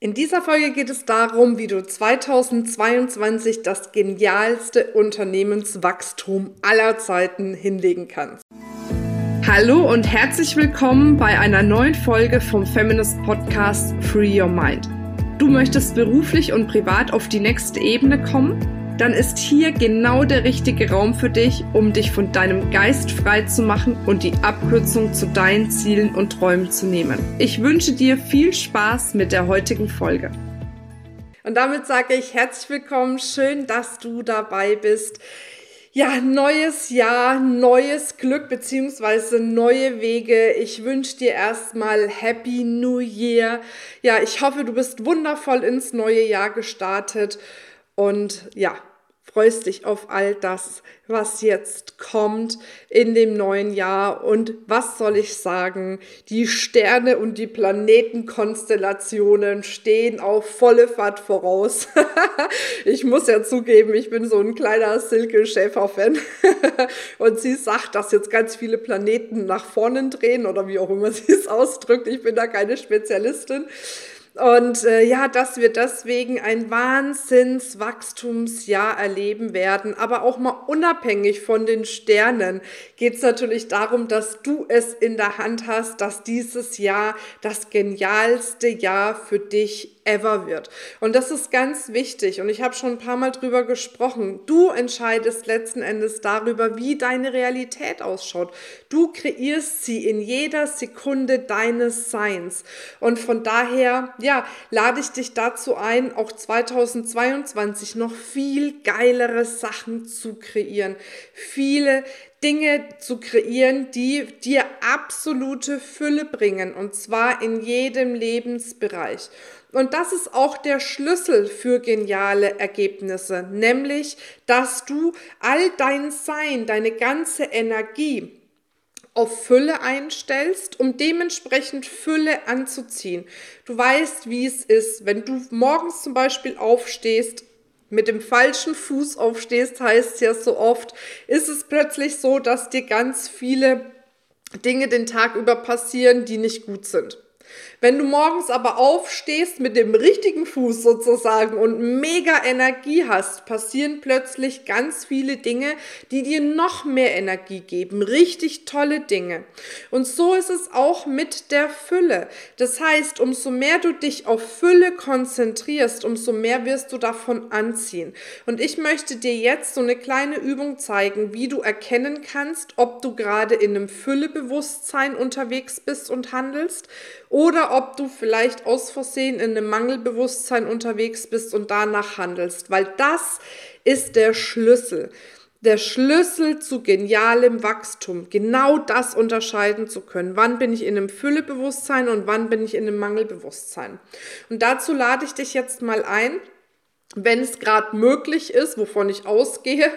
In dieser Folge geht es darum, wie du 2022 das genialste Unternehmenswachstum aller Zeiten hinlegen kannst. Hallo und herzlich willkommen bei einer neuen Folge vom Feminist Podcast Free Your Mind. Du möchtest beruflich und privat auf die nächste Ebene kommen? Dann ist hier genau der richtige Raum für dich, um dich von deinem Geist frei zu machen und die Abkürzung zu deinen Zielen und Träumen zu nehmen. Ich wünsche dir viel Spaß mit der heutigen Folge. Und damit sage ich herzlich willkommen, schön, dass du dabei bist. Ja, neues Jahr, neues Glück beziehungsweise neue Wege. Ich wünsche dir erstmal Happy New Year. Ja, ich hoffe, du bist wundervoll ins neue Jahr gestartet und ja, freust dich auf all das, was jetzt kommt in dem neuen Jahr. Und was soll ich sagen? Die Sterne und die Planetenkonstellationen stehen auf volle Fahrt voraus. Ich muss ja zugeben, ich bin so ein kleiner Silke Schäfer-Fan. Und sie sagt, dass jetzt ganz viele Planeten nach vorne drehen oder wie auch immer sie es ausdrückt. Ich bin da keine Spezialistin. Und dass wir deswegen ein Wahnsinnswachstumsjahr erleben werden, aber auch mal unabhängig von den Sternen geht es natürlich darum, dass du es in der Hand hast, dass dieses Jahr das genialste Jahr für dich ever wird. Und das ist ganz wichtig und ich habe schon ein paar Mal drüber gesprochen. Du entscheidest letzten Endes darüber, wie deine Realität ausschaut. Du kreierst sie in jeder Sekunde deines Seins und von daher, ja, lade ich dich dazu ein, auch 2022 noch viel geilere Sachen zu kreieren, viele Dinge zu kreieren, die dir absolute Fülle bringen und zwar in jedem Lebensbereich. Und das ist auch der Schlüssel für geniale Ergebnisse, nämlich, dass du all dein Sein, deine ganze Energie auf Fülle einstellst, um dementsprechend Fülle anzuziehen. Du weißt, wie es ist, wenn du morgens zum Beispiel aufstehst, mit dem falschen Fuß aufstehst, heißt es ja so oft, ist es plötzlich so, dass dir ganz viele Dinge den Tag über passieren, die nicht gut sind. Wenn du morgens aber aufstehst mit dem richtigen Fuß sozusagen und mega Energie hast, passieren plötzlich ganz viele Dinge, die dir noch mehr Energie geben, richtig tolle Dinge. Und so ist es auch mit der Fülle. Das heißt, umso mehr du dich auf Fülle konzentrierst, umso mehr wirst du davon anziehen. Und ich möchte dir jetzt so eine kleine Übung zeigen, wie du erkennen kannst, ob du gerade in einem Füllebewusstsein unterwegs bist und handelst oder ob du vielleicht aus Versehen in einem Mangelbewusstsein unterwegs bist und danach handelst, weil das ist der Schlüssel. Der Schlüssel zu genialem Wachstum, genau das unterscheiden zu können. Wann bin ich in einem Füllebewusstsein und wann bin ich in einem Mangelbewusstsein? Und dazu lade ich dich jetzt mal ein, wenn es gerade möglich ist, wovon ich ausgehe,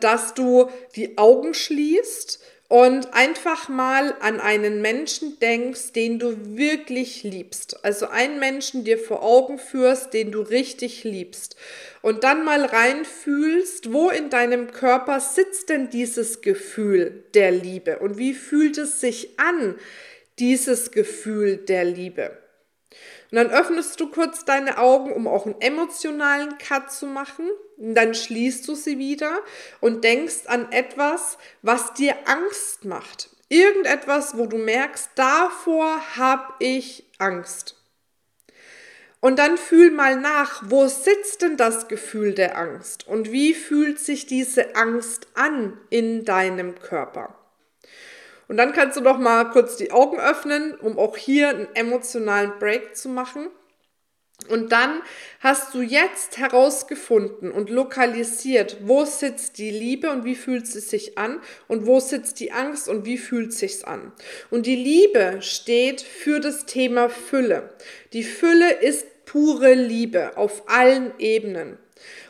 dass du die Augen schließt und einfach mal an einen Menschen denkst, den du wirklich liebst. Also einen Menschen dir vor Augen führst, den du richtig liebst. Und dann mal reinfühlst, wo in deinem Körper sitzt denn dieses Gefühl der Liebe? Und wie fühlt es sich an, dieses Gefühl der Liebe? Und dann öffnest du kurz deine Augen, um auch einen emotionalen Cut zu machen. Und dann schließt du sie wieder und denkst an etwas, was dir Angst macht. Irgendetwas, wo du merkst, davor habe ich Angst. Und dann fühl mal nach, wo sitzt denn das Gefühl der Angst? Und wie fühlt sich diese Angst an in deinem Körper? Und dann kannst du noch mal kurz die Augen öffnen, um auch hier einen emotionalen Break zu machen. Und dann hast du jetzt herausgefunden und lokalisiert, wo sitzt die Liebe und wie fühlt sie sich an und wo sitzt die Angst und wie fühlt sich's an. Und die Liebe steht für das Thema Fülle. Die Fülle ist pure Liebe auf allen Ebenen.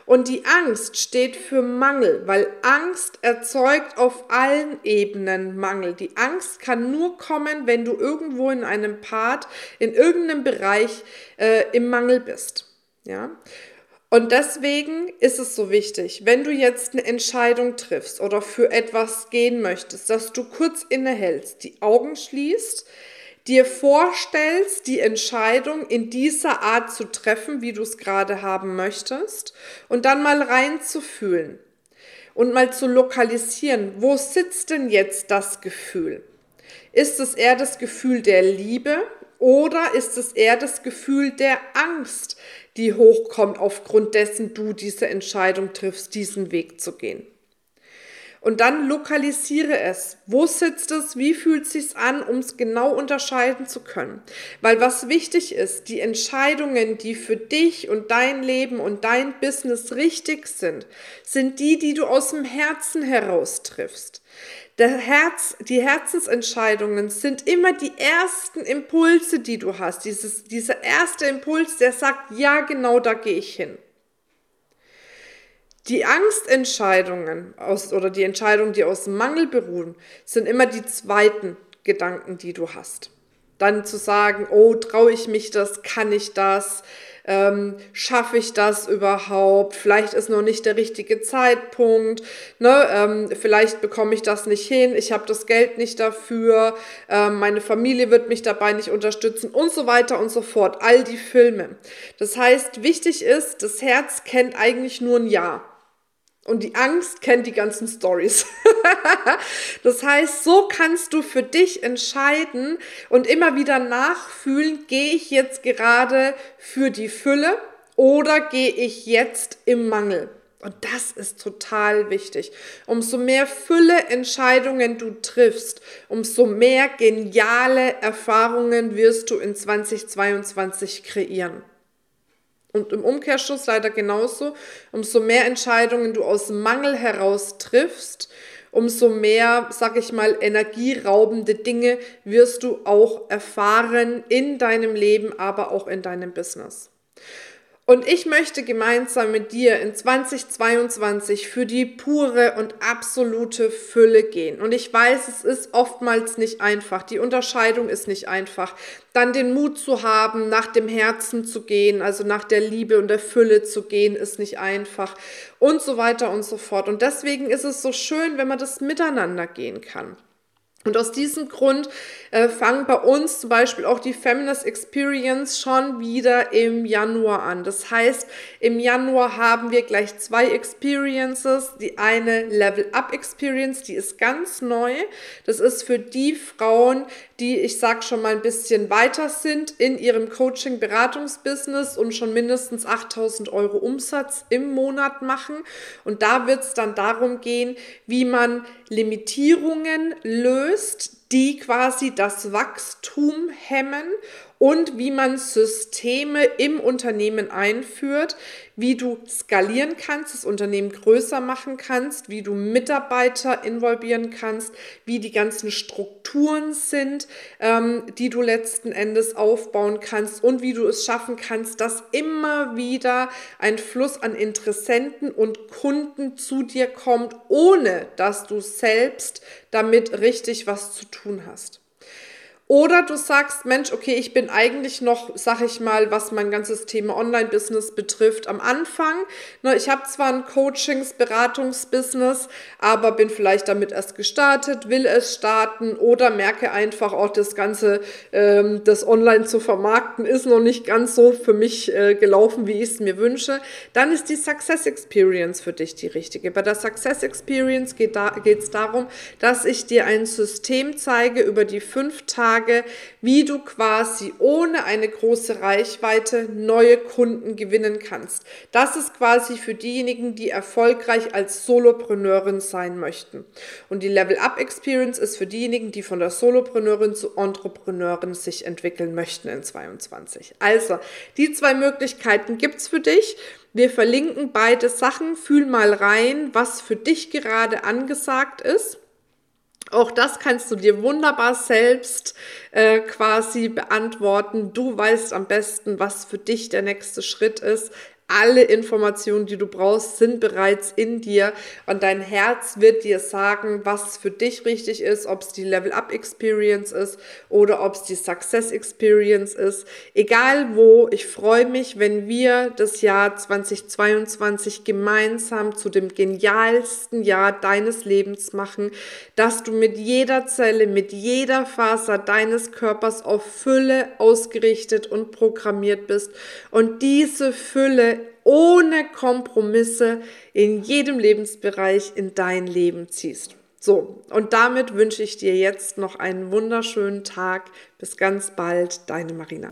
Und die Angst steht für Mangel, weil Angst erzeugt auf allen Ebenen Mangel. Die Angst kann nur kommen, wenn du irgendwo in einem Part, in irgendeinem Bereich im Mangel bist. Ja? Und deswegen ist es so wichtig, wenn du jetzt eine Entscheidung triffst oder für etwas gehen möchtest, dass du kurz innehältst, die Augen schließt, dir vorstellst, die Entscheidung in dieser Art zu treffen, wie du es gerade haben möchtest, und dann mal reinzufühlen und mal zu lokalisieren, wo sitzt denn jetzt das Gefühl? Ist es eher das Gefühl der Liebe oder ist es eher das Gefühl der Angst, die hochkommt, aufgrund dessen du diese Entscheidung triffst, diesen Weg zu gehen? Und dann lokalisiere es. Wo sitzt es? Wie fühlt es sich an, um es genau unterscheiden zu können? Weil was wichtig ist, die Entscheidungen, die für dich und dein Leben und dein Business richtig sind, sind die, die du aus dem Herzen heraus triffst. Die Herzensentscheidungen sind immer die ersten Impulse, die du hast. Dieser erste Impuls, der sagt, ja, genau da gehe ich hin. Die Angstentscheidungen oder die Entscheidungen, die aus Mangel beruhen, sind immer die zweiten Gedanken, die du hast. Dann zu sagen, oh, traue ich mich das, kann ich das, schaffe ich das überhaupt, vielleicht ist noch nicht der richtige Zeitpunkt, vielleicht bekomme ich das nicht hin, ich habe das Geld nicht dafür, meine Familie wird mich dabei nicht unterstützen und so weiter und so fort, all die Filme. Das heißt, wichtig ist, das Herz kennt eigentlich nur ein Ja. Und die Angst kennt die ganzen Stories. Das heißt, so kannst du für dich entscheiden und immer wieder nachfühlen, gehe ich jetzt gerade für die Fülle oder gehe ich jetzt im Mangel? Und das ist total wichtig. Umso mehr Fülle-Entscheidungen du triffst, umso mehr geniale Erfahrungen wirst du in 2022 kreieren. Und im Umkehrschluss leider genauso, umso mehr Entscheidungen du aus Mangel heraus triffst, umso mehr, sag ich mal, energieraubende Dinge wirst du auch erfahren in deinem Leben, aber auch in deinem Business. Und ich möchte gemeinsam mit dir in 2022 für die pure und absolute Fülle gehen. Und ich weiß, es ist oftmals nicht einfach. Die Unterscheidung ist nicht einfach. Dann den Mut zu haben, nach dem Herzen zu gehen, also nach der Liebe und der Fülle zu gehen, ist nicht einfach. Und so weiter und so fort. Und deswegen ist es so schön, wenn man das miteinander gehen kann. Und aus diesem Grund fangen bei uns zum Beispiel auch die Feminist Experience schon wieder im Januar an. Das heißt, im Januar haben wir gleich 2 Experiences. Die eine Level-Up-Experience, die ist ganz neu. Das ist für die Frauen, die, ich sag schon mal, ein bisschen weiter sind in ihrem Coaching-Beratungsbusiness und schon mindestens 8.000 € Umsatz im Monat machen. Und da wird es dann darum gehen, wie man Limitierungen löst, die quasi das Wachstum hemmen, und wie man Systeme im Unternehmen einführt, wie du skalieren kannst, das Unternehmen größer machen kannst, wie du Mitarbeiter involvieren kannst, wie die ganzen Strukturen sind, die du letzten Endes aufbauen kannst, und wie du es schaffen kannst, dass immer wieder ein Fluss an Interessenten und Kunden zu dir kommt, ohne dass du selbst damit richtig was zu tun hast. Oder du sagst, Mensch, okay, ich bin eigentlich noch, sag ich mal, was mein ganzes Thema Online-Business betrifft, am Anfang. Ich habe zwar ein Coachings-Beratungs-Business, aber bin vielleicht damit erst gestartet, will es starten oder merke einfach, auch das Ganze, das Online zu vermarkten, ist noch nicht ganz so für mich gelaufen, wie ich es mir wünsche. Dann ist die Success-Experience für dich die richtige. Bei der Success-Experience geht es darum, dass ich dir ein System zeige über die 5 Tage, wie du quasi ohne eine große Reichweite neue Kunden gewinnen kannst. Das ist quasi für diejenigen, die erfolgreich als Solopreneurin sein möchten. Und die Level-Up-Experience ist für diejenigen, die von der Solopreneurin zu Entrepreneurin sich entwickeln möchten in 2022. Also, die 2 Möglichkeiten gibt es für dich. Wir verlinken beide Sachen. Fühl mal rein, was für dich gerade angesagt ist. Auch das kannst du dir wunderbar selbst quasi beantworten. Du weißt am besten, was für dich der nächste Schritt ist. alle Informationen, die du brauchst, sind bereits in dir und dein Herz wird dir sagen, was für dich richtig ist, ob es die Level-Up-Experience ist oder ob es die Success-Experience ist. Egal wo, ich freue mich, wenn wir das Jahr 2022 gemeinsam zu dem genialsten Jahr deines Lebens machen, dass du mit jeder Zelle, mit jeder Faser deines Körpers auf Fülle ausgerichtet und programmiert bist und diese Fülle ohne Kompromisse in jedem Lebensbereich in dein Leben ziehst. So, und damit wünsche ich dir jetzt noch einen wunderschönen Tag. Bis ganz bald, deine Marina.